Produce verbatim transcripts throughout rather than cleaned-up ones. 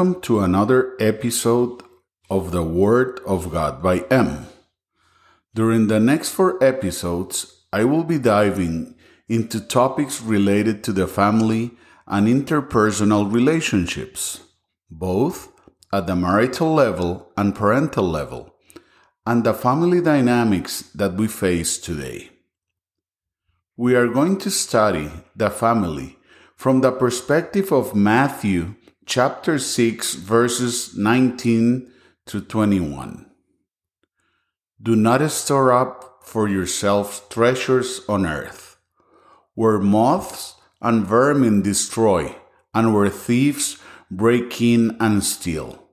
Welcome to another episode of The Word of God by M. During the next four episodes, I will be diving into topics related to the family and interpersonal relationships, both at the marital level and parental level, and the family dynamics that we face today. We are going to study the family from the perspective of Matthew chapter six, verses nineteen to twenty-one. Do not store up for yourselves treasures on earth, where moths and vermin destroy, and where thieves break in and steal.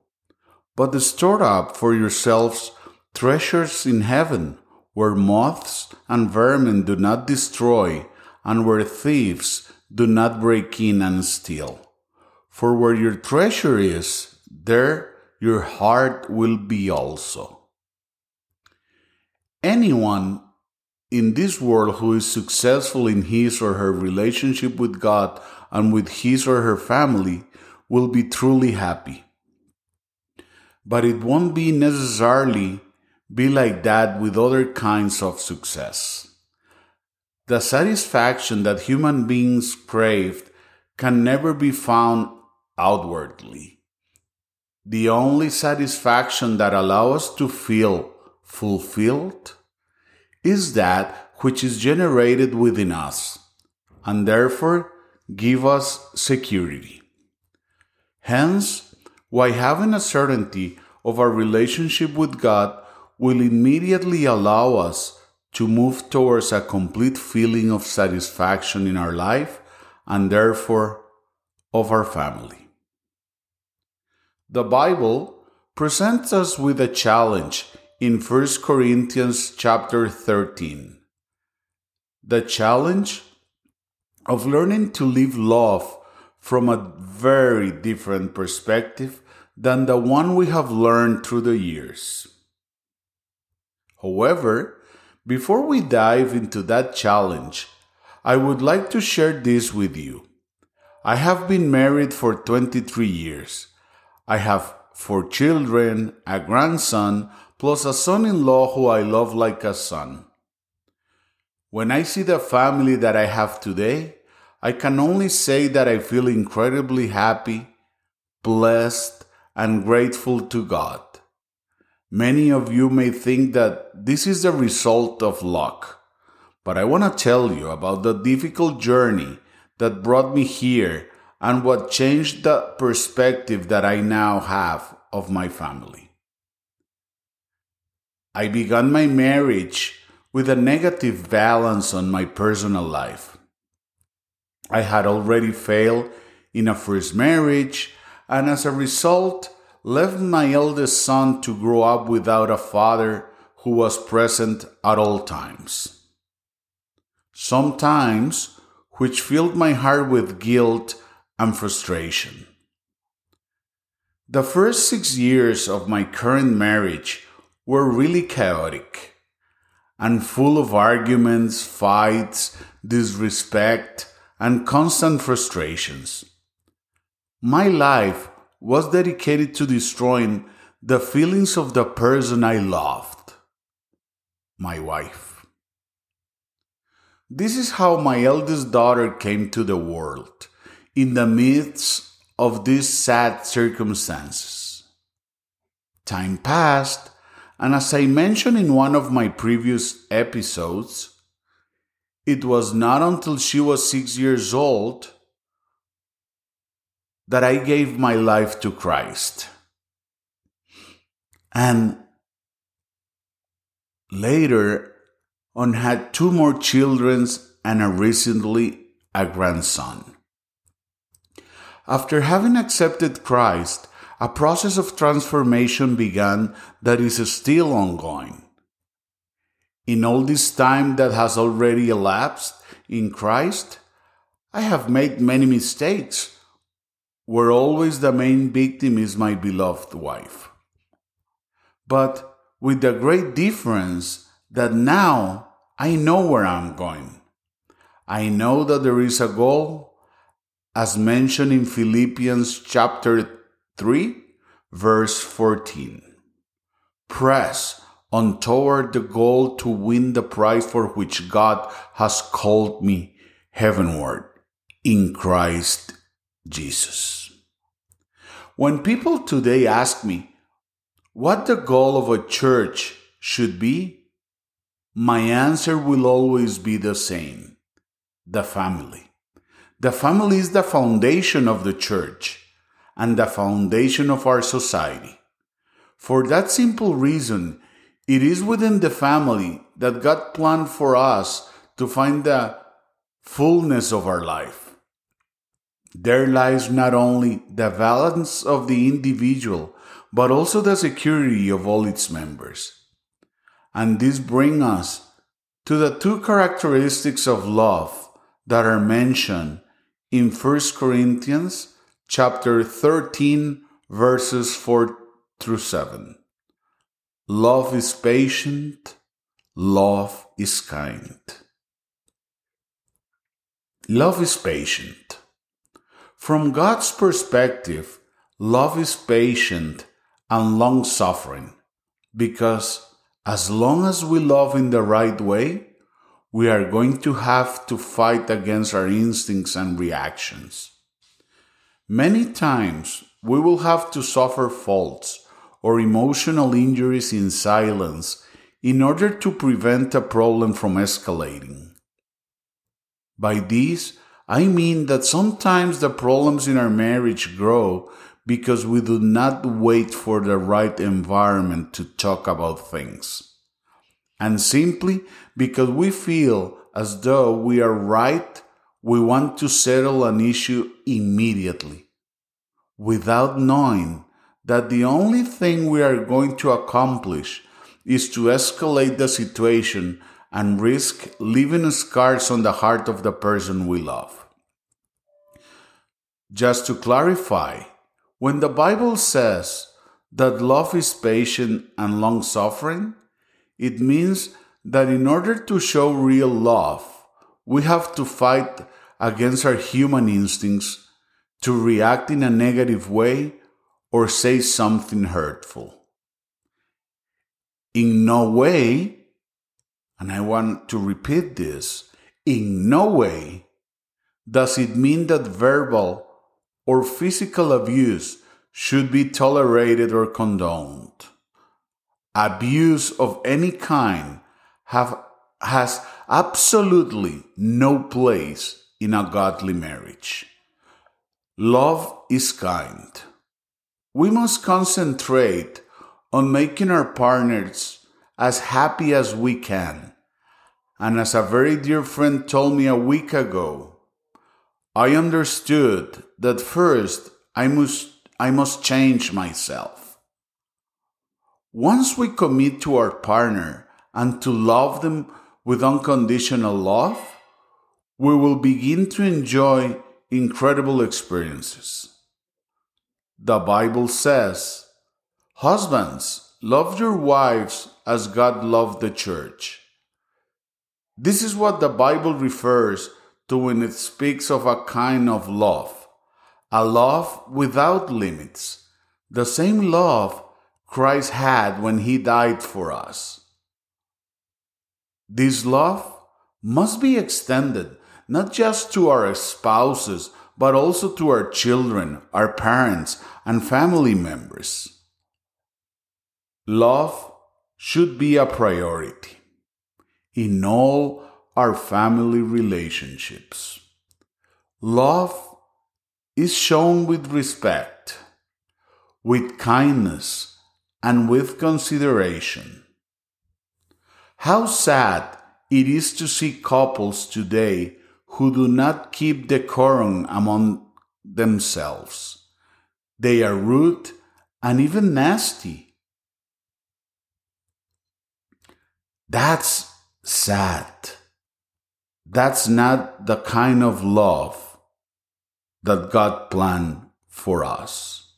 But store up for yourselves treasures in heaven, where moths and vermin do not destroy, and where thieves do not break in and steal. For where your treasure is, there your heart will be also. Anyone in this world who is successful in his or her relationship with God and with his or her family will be truly happy. But it won't be necessarily be like that with other kinds of success. The satisfaction that human beings craved can never be found outwardly. The only satisfaction that allows us to feel fulfilled is that which is generated within us, and therefore give us security. Hence, why having a certainty of our relationship with God will immediately allow us to move towards a complete feeling of satisfaction in our life, and therefore of our family. The Bible presents us with a challenge in First Corinthians chapter thirteen. The challenge of learning to live love from a very different perspective than the one we have learned through the years. However, before we dive into that challenge, I would like to share this with you. I have been married for twenty-three years. I have four children, a grandson, plus a son-in-law who I love like a son. When I see the family that I have today, I can only say that I feel incredibly happy, blessed, and grateful to God. Many of you may think that this is the result of luck, but I want to tell you about the difficult journey that brought me here and what changed the perspective that I now have of my family. I began my marriage with a negative balance on my personal life. I had already failed in a first marriage, and as a result, left my eldest son to grow up without a father who was present at all times. Sometimes, which filled my heart with guilt and frustration. The first six years of my current marriage were really chaotic and full of arguments, fights, disrespect, and constant frustrations. My life was dedicated to destroying the feelings of the person I loved, my wife. This is how my eldest daughter came to the world, in the midst of these sad circumstances. Time passed, and as I mentioned in one of my previous episodes, it was not until she was six years old that I gave my life to Christ. And later on had two more children and a recently a grandson. After having accepted Christ, a process of transformation began that is still ongoing. In all this time that has already elapsed in Christ, I have made many mistakes, where always the main victim is my beloved wife. But with the great difference that now I know where I'm going. I know that there is a goal, as mentioned in Philippians chapter three, verse fourteen. Press on toward the goal to win the prize for which God has called me heavenward in Christ Jesus. When people today ask me what the goal of a church should be, my answer will always be the same: the family. The family is the foundation of the church and the foundation of our society. For that simple reason, it is within the family that God planned for us to find the fullness of our life. There lies not only the balance of the individual, but also the security of all its members. And this brings us to the two characteristics of love that are mentioned in First Corinthians chapter thirteen, verses four through seven. Love is patient, love is kind. Love is patient. From God's perspective, love is patient and long-suffering, because as long as we love in the right way, we are going to have to fight against our instincts and reactions. Many times, we will have to suffer faults or emotional injuries in silence in order to prevent a problem from escalating. By this, I mean that sometimes the problems in our marriage grow because we do not wait for the right environment to talk about things, and simply because we feel as though we are right, we want to settle an issue immediately, without knowing that the only thing we are going to accomplish is to escalate the situation and risk leaving scars on the heart of the person we love. Just to clarify, when the Bible says that love is patient and long-suffering, it means that in order to show real love, we have to fight against our human instincts to react in a negative way or say something hurtful. In no way, and I want to repeat this, in no way does it mean that verbal or physical abuse should be tolerated or condoned. Abuse of any kind have has absolutely no place in a godly marriage. Love is kind. We must concentrate on making our partners as happy as we can. And as a very dear friend told me a week ago, I understood that first I must, I must change myself. Once we commit to our partner and to love them with unconditional love, we will begin to enjoy incredible experiences. The Bible says, "Husbands, love your wives as God loved the church." This is what the Bible refers to when it speaks of a kind of love, a love without limits, the same love Christ had when he died for us. This love must be extended not just to our spouses, but also to our children, our parents, and family members. Love should be a priority in all our family relationships. Love is shown with respect, with kindness, and with consideration. How sad it is to see couples today who do not keep decorum among themselves. They are rude and even nasty. That's sad. That's not the kind of love that God planned for us.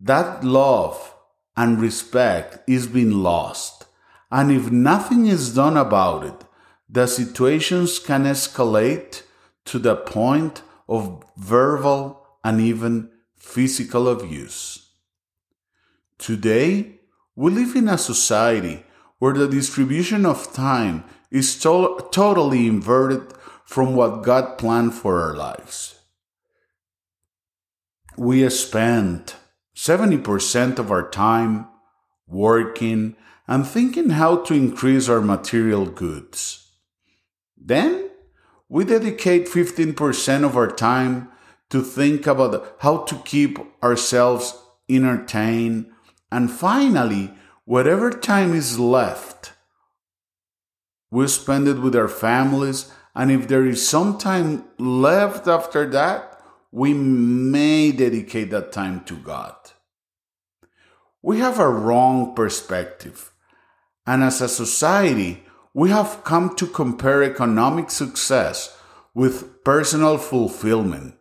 That love and respect is being lost. And if nothing is done about it, the situations can escalate to the point of verbal and even physical abuse. Today, we live in a society where the distribution of time is to- totally inverted from what God planned for our lives. We spend seventy percent of our time working and thinking how to increase our material goods. Then, we dedicate fifteen percent of our time to think about how to keep ourselves entertained. And finally, whatever time is left, we spend it with our families. And if there is some time left after that, we may dedicate that time to God. We have a wrong perspective. And as a society, we have come to compare economic success with personal fulfillment.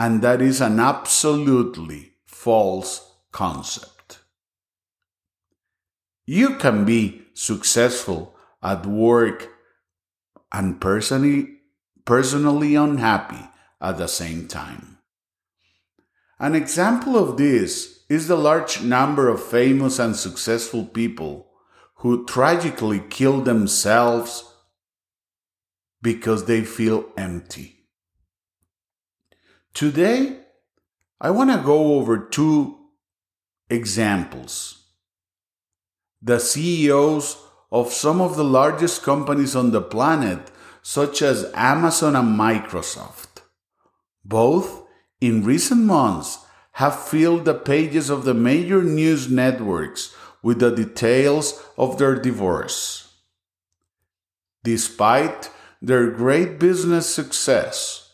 And that is an absolutely false concept. You can be successful at work and personally, personally unhappy at the same time. An example of this is the large number of famous and successful people who tragically kill themselves because they feel empty. Today, I want to go over two examples. The C E Os of some of the largest companies on the planet, such as Amazon and Microsoft, both in recent months have filled the pages of the major news networks with the details of their divorce. Despite their great business success,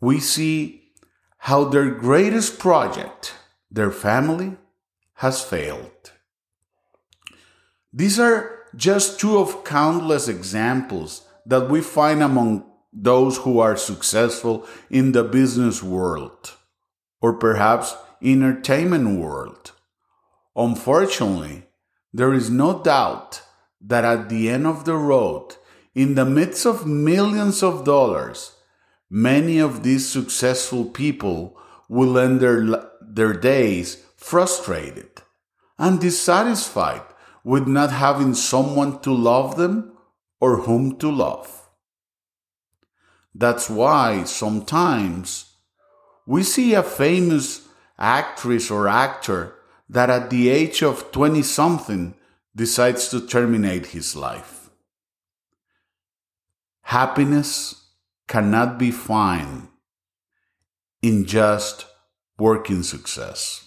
we see how their greatest project, their family, has failed. These are just two of countless examples that we find among those who are successful in the business world, or perhaps entertainment world. Unfortunately, there is no doubt that at the end of the road, in the midst of millions of dollars, many of these successful people will end their, their days frustrated and dissatisfied with not having someone to love them or whom to love. That's why sometimes we see a famous actress or actor that at the age of twenty-something decides to terminate his life. Happiness cannot be found in just working success.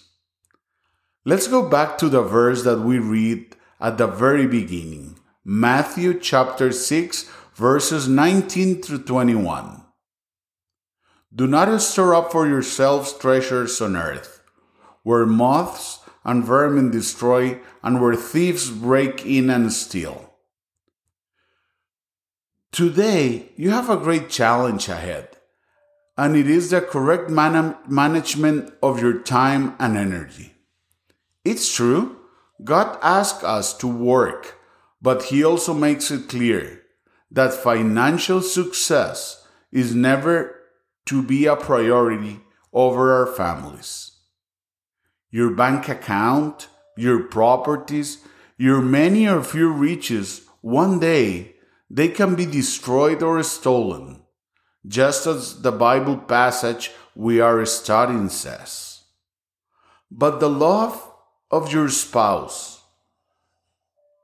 Let's go back to the verse that we read at the very beginning, Matthew chapter six, verses nineteen through twenty-one. Do not store up for yourselves treasures on earth, where moths and vermin destroy, and where thieves break in and steal. Today, you have a great challenge ahead, and it is the correct man- management of your time and energy. It's true, God asks us to work, but He also makes it clear that financial success is never to be a priority over our families. Your bank account, your properties, your many or few riches one day they can be destroyed or stolen, just as the Bible passage we are studying says. But the love of your spouse,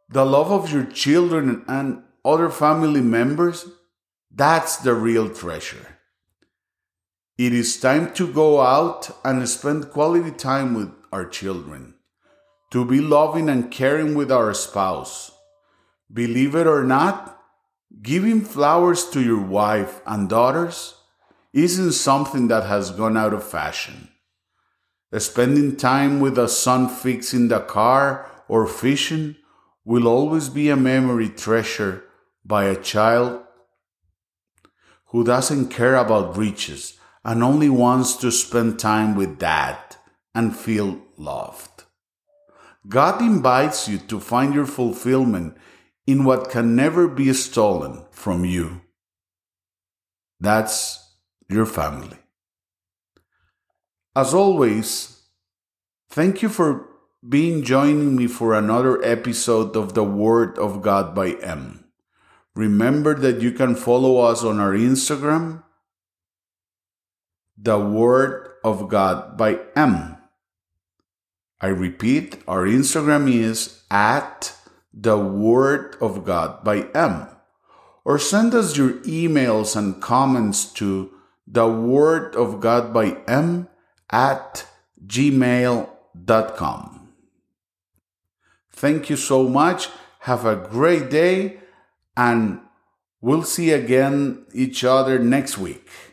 the love of your children and other family members, that's the real treasure. It is time to go out and spend quality time with our children, to be loving and caring with our spouse. Believe it or not, giving flowers to your wife and daughters isn't something that has gone out of fashion. Spending time with a son fixing the car or fishing will always be a memory treasured by a child who doesn't care about riches and only wants to spend time with Dad and feel loved. God invites you to find your fulfillment in what can never be stolen from you. That's your family. As always, thank you for being joining me for another episode of The Word of God by M. Remember that you can follow us on our Instagram, The Word of God by M. I repeat, our Instagram is at The Word of God by M. Or send us your emails and comments to The Word of God by M at gmail dot com. Thank you so much. Have a great day, and we'll see again each other next week.